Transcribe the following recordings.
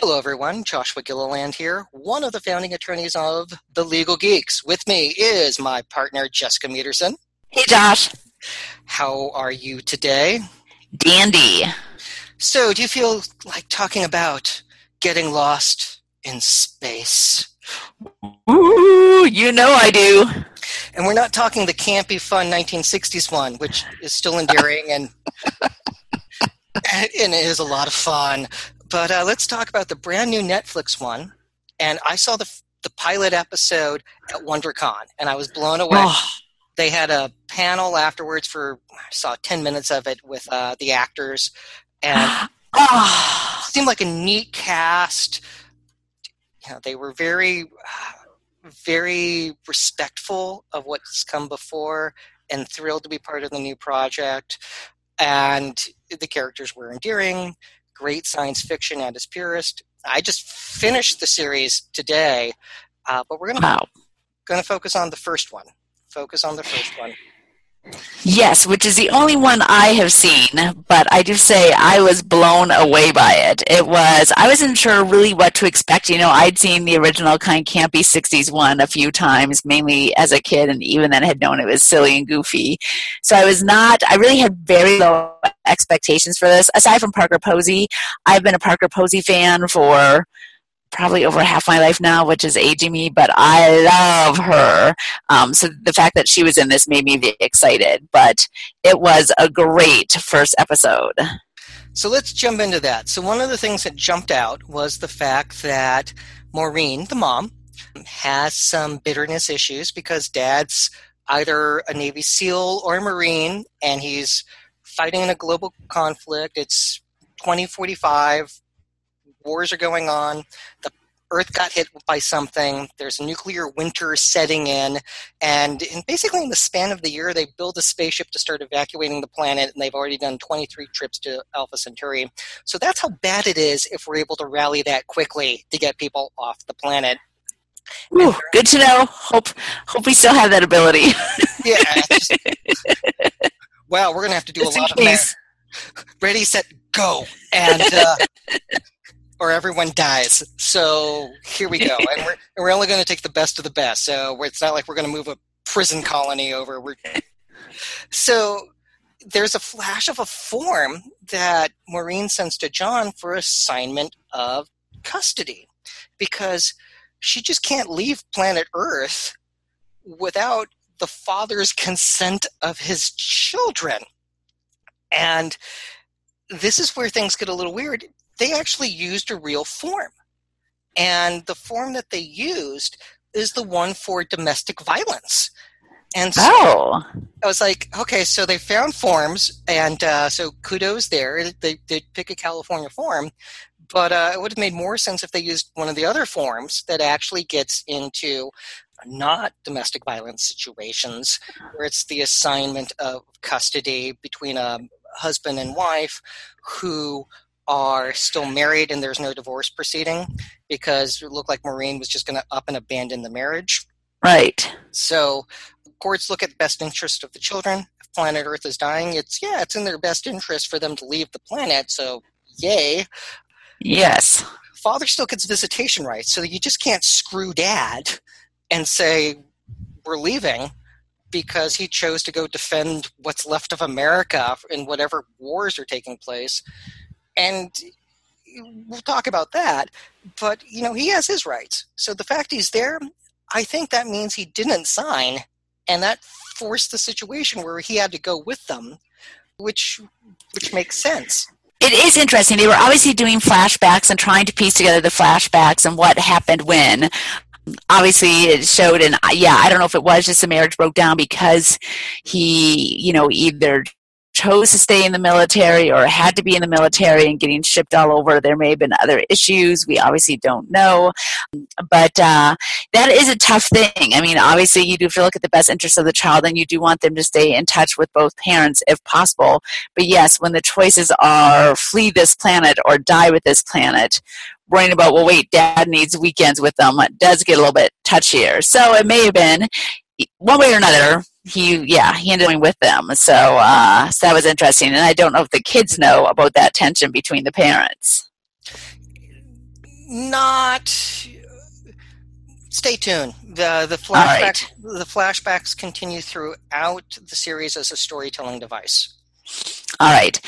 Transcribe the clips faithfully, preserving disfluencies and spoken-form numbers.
Hello, everyone. Joshua Gilliland here, one of the founding attorneys of The Legal Geeks. With me is my partner, Jessica Mederson. Hey, Josh. How are you today? Dandy. So, do you feel like talking about getting lost in space? Ooh, you know I do. And we're not talking the campy, fun nineteen sixties one, which is still endearing and, and it is a lot of fun. But uh, let's talk about the brand new Netflix one. And I saw the the pilot episode at WonderCon, and I was blown away. Oh. They had a panel afterwards for, I saw ten minutes of it with uh, the actors. And oh. It seemed like a neat cast. You know, they were very, very respectful of what's come before and thrilled to be part of the new project. And the characters were endearing. Great science fiction at its purest. I just finished the series today, uh, but we're going to wow. going to focus on the first one. Focus on the first one. Yes, which is the only one I have seen, but I do say I was blown away by it. It was, I wasn't sure really what to expect. You know, I'd seen the original kind of campy sixties one a few times, mainly as a kid, and even then I had known it was silly and goofy. So I was not, I really had very low expectations for this. Aside from Parker Posey, I've been a Parker Posey fan for probably over half my life now, which is aging me, but I love her. Um, so the fact that she was in this made me excited, but it was a great first episode. So let's jump into that. So one of the things that jumped out was the fact that Maureen, the mom, has some bitterness issues because dad's either a Navy SEAL or a Marine, and he's fighting in a global conflict. It's twenty forty-five. Wars are going on, the Earth got hit by something, there's a nuclear winter setting in, and in basically in the span of the year, they build a spaceship to start evacuating the planet, and they've already done twenty-three trips to Alpha Centauri. So that's how bad it is if we're able to rally that quickly to get people off the planet. Ooh, good to know. Hope, hope we still have that ability. Yeah. Just, wow, we're going to have to do just a lot of math. Ready, set, go. And... Uh, or everyone dies. So here we go. And we're, and we're only going to take the best of the best. So it's not like we're going to move a prison colony over. We're... So there's a flash of a form that Maureen sends to John for assignment of custody because she just can't leave planet Earth without the father's consent of his children. And this is where things get a little weird. They actually used a real form. And the form that they used is the one for domestic violence. And so oh. I was like, okay, so they found forms, and uh, so kudos there. They did pick a California form, but uh, it would have made more sense if they used one of the other forms that actually gets into not domestic violence situations, where it's the assignment of custody between a husband and wife who are still married and there's no divorce proceeding because it looked like Maureen was just going to up and abandon the marriage. Right. So courts look at the best interest of the children. If planet Earth is dying, it's, yeah, it's in their best interest for them to leave the planet. So yay. Yes. Father still gets visitation rights. So you just can't screw dad and say we're leaving because he chose to go defend what's left of America in whatever wars are taking place. And we'll talk about that, but, you know, he has his rights. So the fact he's there, I think that means he didn't sign, and that forced the situation where he had to go with them, which which makes sense. It is interesting. They were obviously doing flashbacks and trying to piece together the flashbacks and what happened when. Obviously, it showed, and, yeah, I don't know if it was just the marriage broke down because he, you know, either chose to stay in the military or had to be in the military and getting shipped all over. There may have been other issues. We obviously don't know. But uh, that is a tough thing. I mean, obviously, you do have to look at the best interests of the child, and you do want them to stay in touch with both parents if possible. But yes, when the choices are flee this planet or die with this planet, worrying about, well, wait, dad needs weekends with them, it does get a little bit touchier. So it may have been one way or another. He, yeah, he ended up with them. So, uh, so that was interesting. And I don't know if the kids know about that tension between the parents. Not. Stay tuned. the the flashbacks All right. The flashbacks continue throughout the series as a storytelling device. All right.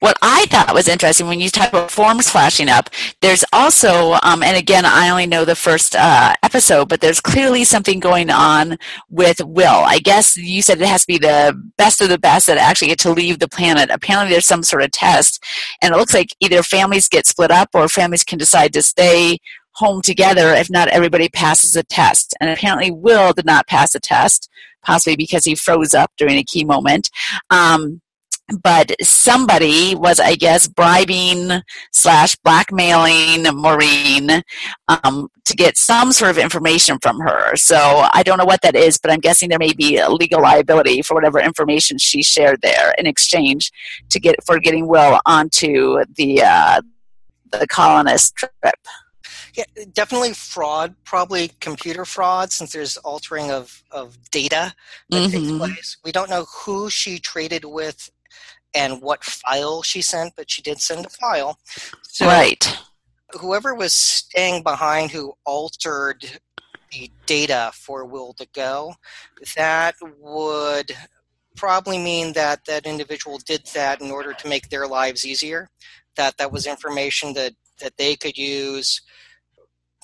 What I thought was interesting when you talk about forms flashing up, there's also, um, and again, I only know the first uh, episode, but there's clearly something going on with Will. I guess you said it has to be the best of the best that actually get to leave the planet. Apparently there's some sort of test, and it looks like either families get split up or families can decide to stay home together if not everybody passes a test. And apparently Will did not pass a test, possibly because he froze up during a key moment. Um, But somebody was, I guess, bribing slash blackmailing Maureen um, to get some sort of information from her. So I don't know what that is, but I'm guessing there may be a legal liability for whatever information she shared there in exchange to get for getting Will onto the uh, the colonist trip. Yeah, definitely fraud, probably computer fraud, since there's altering of, of data that mm-hmm. takes place. We don't know who she traded with and what file she sent, but she did send a file. So right. Whoever was staying behind who altered the data for Will to go, that would probably mean that that individual did that in order to make their lives easier, that that was information that, that they could use,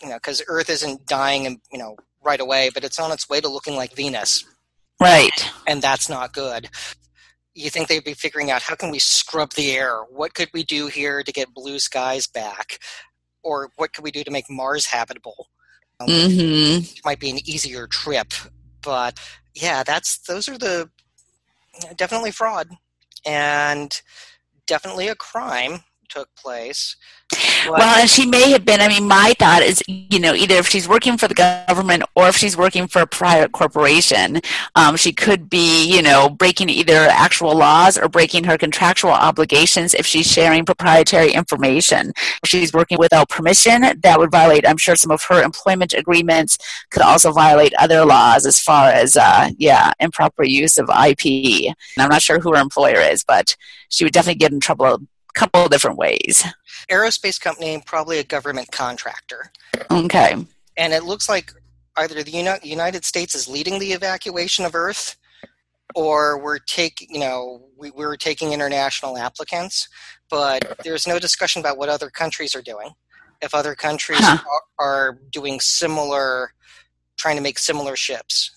you know, because Earth isn't dying, you know, right away, but it's on its way to looking like Venus. Right. And that's not good. You think they'd be figuring out, how can we scrub the air? What could we do here to get blue skies back? Or what could we do to make Mars habitable? Mm-hmm. It might be an easier trip. But yeah, that's those are the definitely fraud and definitely a crime took place. But well, and she may have been, I mean, my thought is, you know, either if she's working for the government or if she's working for a private corporation, um, she could be, you know, breaking either actual laws or breaking her contractual obligations if she's sharing proprietary information. If she's working without permission, that would violate, I'm sure, some of her employment agreements, could also violate other laws as far as, uh, yeah, improper use of I P. And I'm not sure who her employer is, but she would definitely get in trouble couple of different ways. Aerospace company, probably a government contractor. Okay. And it looks like either the United States is leading the evacuation of Earth, or we're taking, you know, we, we're taking international applicants. But there's no discussion about what other countries are doing. If other countries huh. are, are doing similar, trying to make similar ships,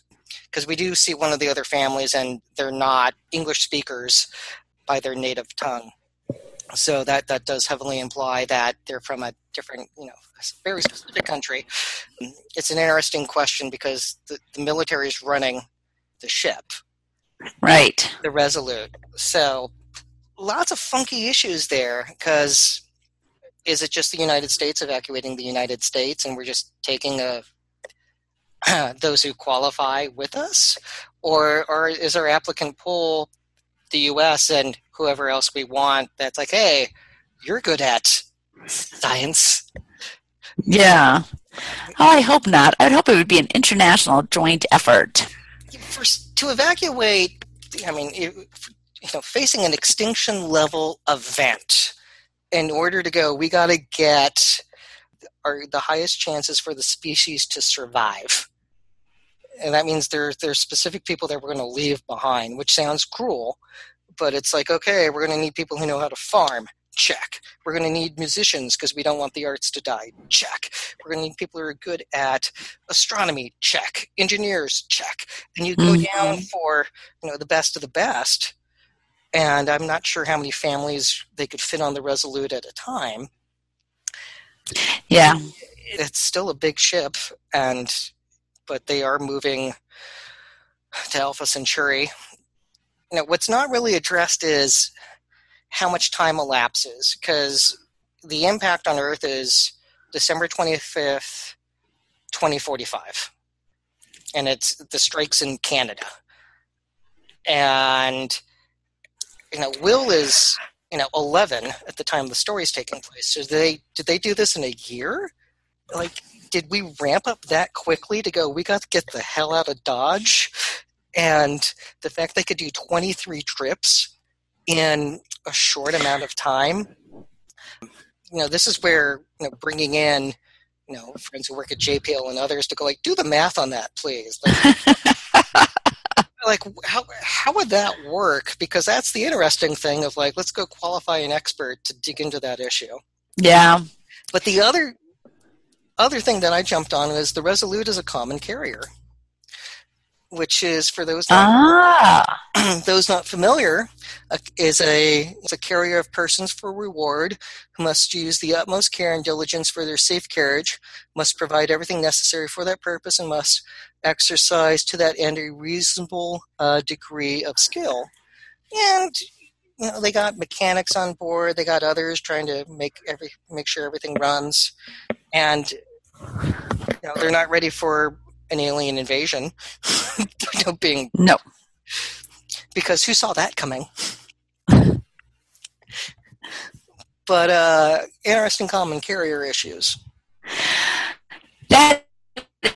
because we do see one of the other families, and they're not English speakers by their native tongue. So that, that does heavily imply that they're from a different, you know, very specific country. It's an interesting question because the, the military is running the ship. Right. The Resolute. So lots of funky issues there because is it just the United States evacuating the United States and we're just taking a, those who qualify with us? Or, or is our applicant pool the U S and whoever else we want that's like, hey, you're good at science. Yeah. Oh, I hope not. I would hope it would be an international joint effort. For, to evacuate, I mean, it, you know, facing an extinction level event in order to go, we got to get our, the highest chances for the species to survive. And that means there, there's specific people that we're going to leave behind, which sounds cruel, but it's like, okay, we're going to need people who know how to farm. Check. We're going to need musicians because we don't want the arts to die. Check. We're going to need people who are good at astronomy. Check. Engineers. Check. And you go mm-hmm. down for, you know, the best of the best. And I'm not sure how many families they could fit on the Resolute at a time. Yeah. It's still a big ship, and but they are moving to Alpha Centauri. Now, what's not really addressed is how much time elapses, because the impact on Earth is December twenty-fifth, twenty forty-five. And it's the strikes in Canada. And, you know, Will is, you know, eleven at the time the story's taking place. So they, did they do this in a year? Like, did we ramp up that quickly to go, we got to get the hell out of Dodge? And the fact they could do twenty-three trips in a short amount of time, you know, this is where, you know, bringing in, you know, friends who work at J P L and others to go like, do the math on that, please. Like, like how how would that work? Because that's the interesting thing of like, let's go qualify an expert to dig into that issue. Yeah. But the other other thing that I jumped on is the Resolute is a common carrier, which is for those not, ah. those not familiar, uh, is a is a carrier of persons for reward who must use the utmost care and diligence for their safe carriage, must provide everything necessary for that purpose, and must exercise to that end a reasonable uh, degree of skill. And you know, they got mechanics on board, they got others trying to make every make sure everything runs, and you know, they're not ready for an alien invasion. no being no because who saw that coming? But uh interesting common carrier issues that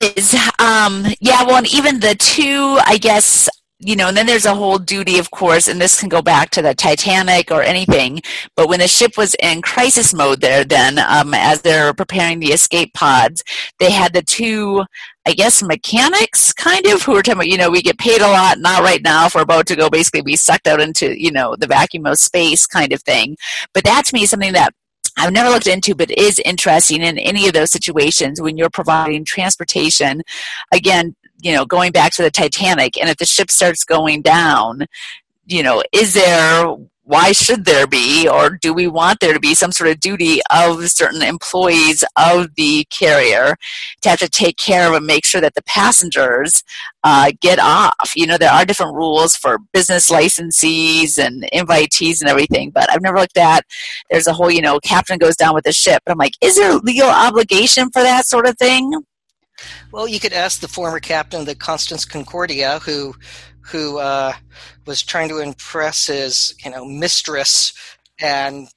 is um yeah well and even the two I guess you know, and then there's a whole duty, of course, and this can go back to the Titanic or anything, but when the ship was in crisis mode there, then, um, as they're preparing the escape pods, they had the two, I guess, mechanics, kind of, who were talking about, you know, we get paid a lot, not right now, if we're about to go, basically, be sucked out into, you know, the vacuum of space kind of thing. But that, to me, is something that I've never looked into, but it is interesting in any of those situations when you're providing transportation, again, you know, going back to the Titanic, and if the ship starts going down, you know, is there, why should there be, or do we want there to be some sort of duty of certain employees of the carrier to have to take care of and make sure that the passengers uh, get off? You know, there are different rules for business licensees and invitees and everything, but I've never looked at, there's a whole, you know, captain goes down with the ship, but I'm like, is there a legal obligation for that sort of thing? Well, you could ask the former captain of the Costa Concordia, who who uh, was trying to impress his, you know, mistress, and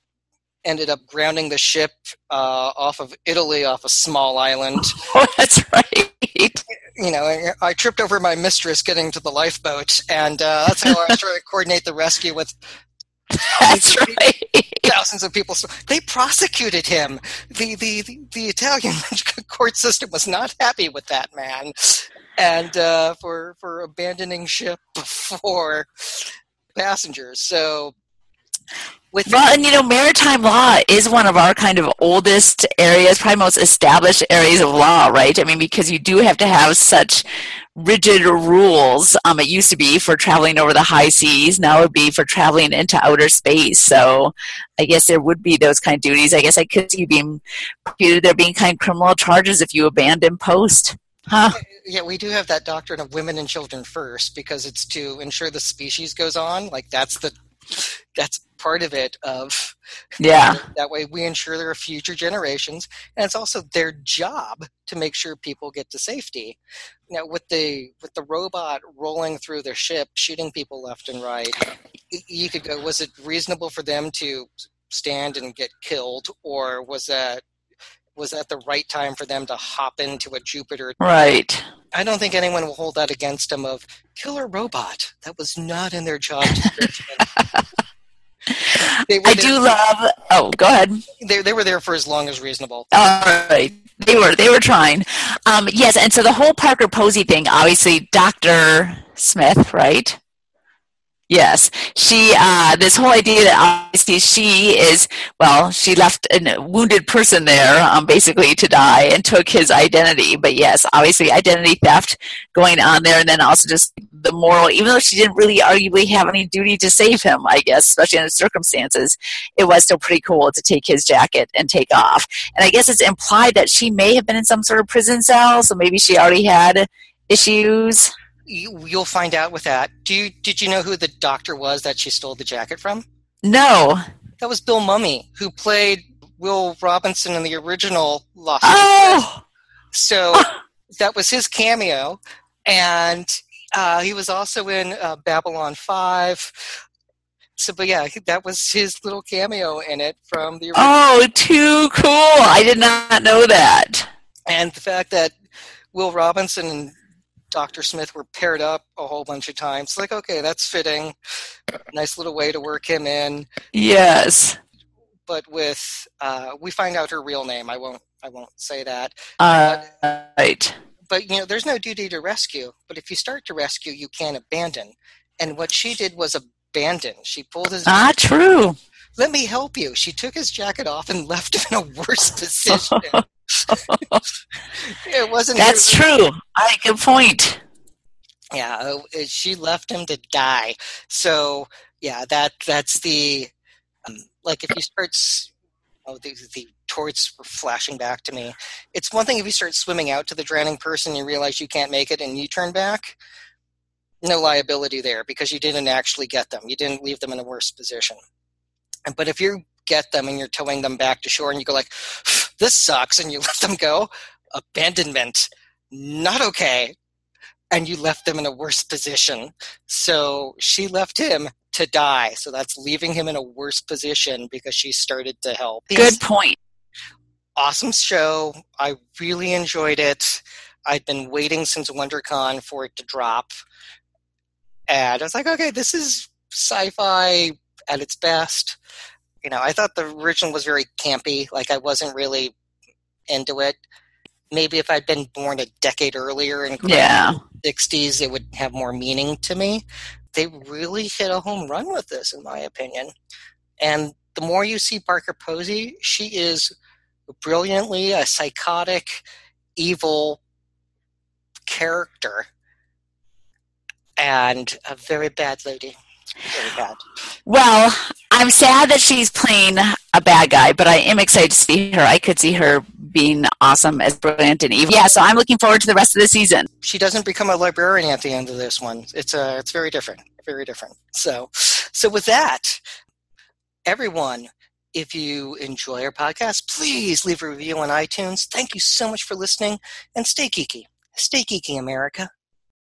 ended up grounding the ship uh, off of Italy, off a small island. Oh, that's right. You know, I tripped over my mistress getting to the lifeboat, and uh, that's how I was trying to coordinate the rescue with. That's right. Thousands of people. They prosecuted him. The, the, the, the Italian court system was not happy with that man, and uh, for for abandoning ship before passengers. So, with well, and you know, maritime law is one of our kind of oldest areas, probably most established areas of law, right? I mean, because you do have to have such rigid rules. Um, it used to be for traveling over the high seas. Now it would be for traveling into outer space. So I guess there would be those kind of duties. I guess I could see being there being kind of criminal charges if you abandon post. Huh? Yeah, we do have that doctrine of women and children first, because it's to ensure the species goes on. Like that's the that's part of it. Of yeah, that way we ensure there are future generations, and it's also their job to make sure people get to safety. Now, with the with the robot rolling through the ship, shooting people left and right, you could go, was it reasonable for them to stand and get killed, or was that was that the right time for them to hop into a Jupiter? Right. I don't think anyone will hold that against them of killer robot. That was not in their job description. They were I there. do love. Oh, go ahead. They they were there for as long as reasonable. All right, they were they were trying. Um, yes, and so the whole Parker Posey thing, obviously, Doctor Smith, right? Yes, she. Uh, this whole idea that obviously she is well, she left a wounded person there, um, basically to die, and took his identity. But yes, obviously, identity theft going on there, and then also just the moral. Even though she didn't really, arguably, have any duty to save him, I guess, especially under circumstances, it was still pretty cool to take his jacket and take off. And I guess it's implied that she may have been in some sort of prison cell, so maybe she already had issues. You'll find out with that. Do you, did you know who the doctor was that she stole the jacket from? No. That was Bill Mummy, who played Will Robinson in the original Lost in Space. Oh! So oh. That was his cameo. And uh, he was also in uh, Babylon five. So, but yeah, that was his little cameo in it from the original. Oh, too cool. I did not know that. And the fact that Will Robinson and Doctor Smith were paired up a whole bunch of times. Like, okay, that's fitting. Nice little way to work him in. Yes. but with uh, we find out her real name. I won't. I won't say that. Uh, uh, right. But you know, there's no duty to rescue. But if you start to rescue, you can't abandon. And what she did was abandon. She pulled his ah, true. Let me help you. She took his jacket off and left him in a worse position. It wasn't. That's her. True. I good point. Yeah, she left him to die. So yeah, that that's the um, like if you start. Oh, the, the torts were flashing back to me. It's one thing if you start swimming out to the drowning person, you realize you can't make it, and you turn back. No liability there because you didn't actually get them. You didn't leave them in a worse position. But if you get them and you're towing them back to shore and you go like, this sucks, and you let them go, abandonment, not okay. And you left them in a worse position. So she left him to die. So that's leaving him in a worse position because she started to help. Good point. Awesome show. I really enjoyed it. I'd been waiting since WonderCon for it to drop. And I was like, okay, this is sci-fi at its best. You know, I thought the original was very campy. Like I wasn't really into it. Maybe if I'd been born a decade earlier in yeah. the sixties, it would have more meaning to me. They really hit a home run with this, in my opinion. And the more you see Parker Posey, she is brilliantly a psychotic, evil character and a very bad lady. Very bad. Well, I'm sad that she's playing a bad guy, but I am excited to see her. I could see her being awesome as brilliant and evil. Yeah, so I'm looking forward to the rest of the season. She doesn't become a librarian at the end of this one. It's uh, it's very different, very different. So, so with that, everyone, if you enjoy our podcast, please leave a review on iTunes. Thank you so much for listening, and stay geeky. Stay geeky, America.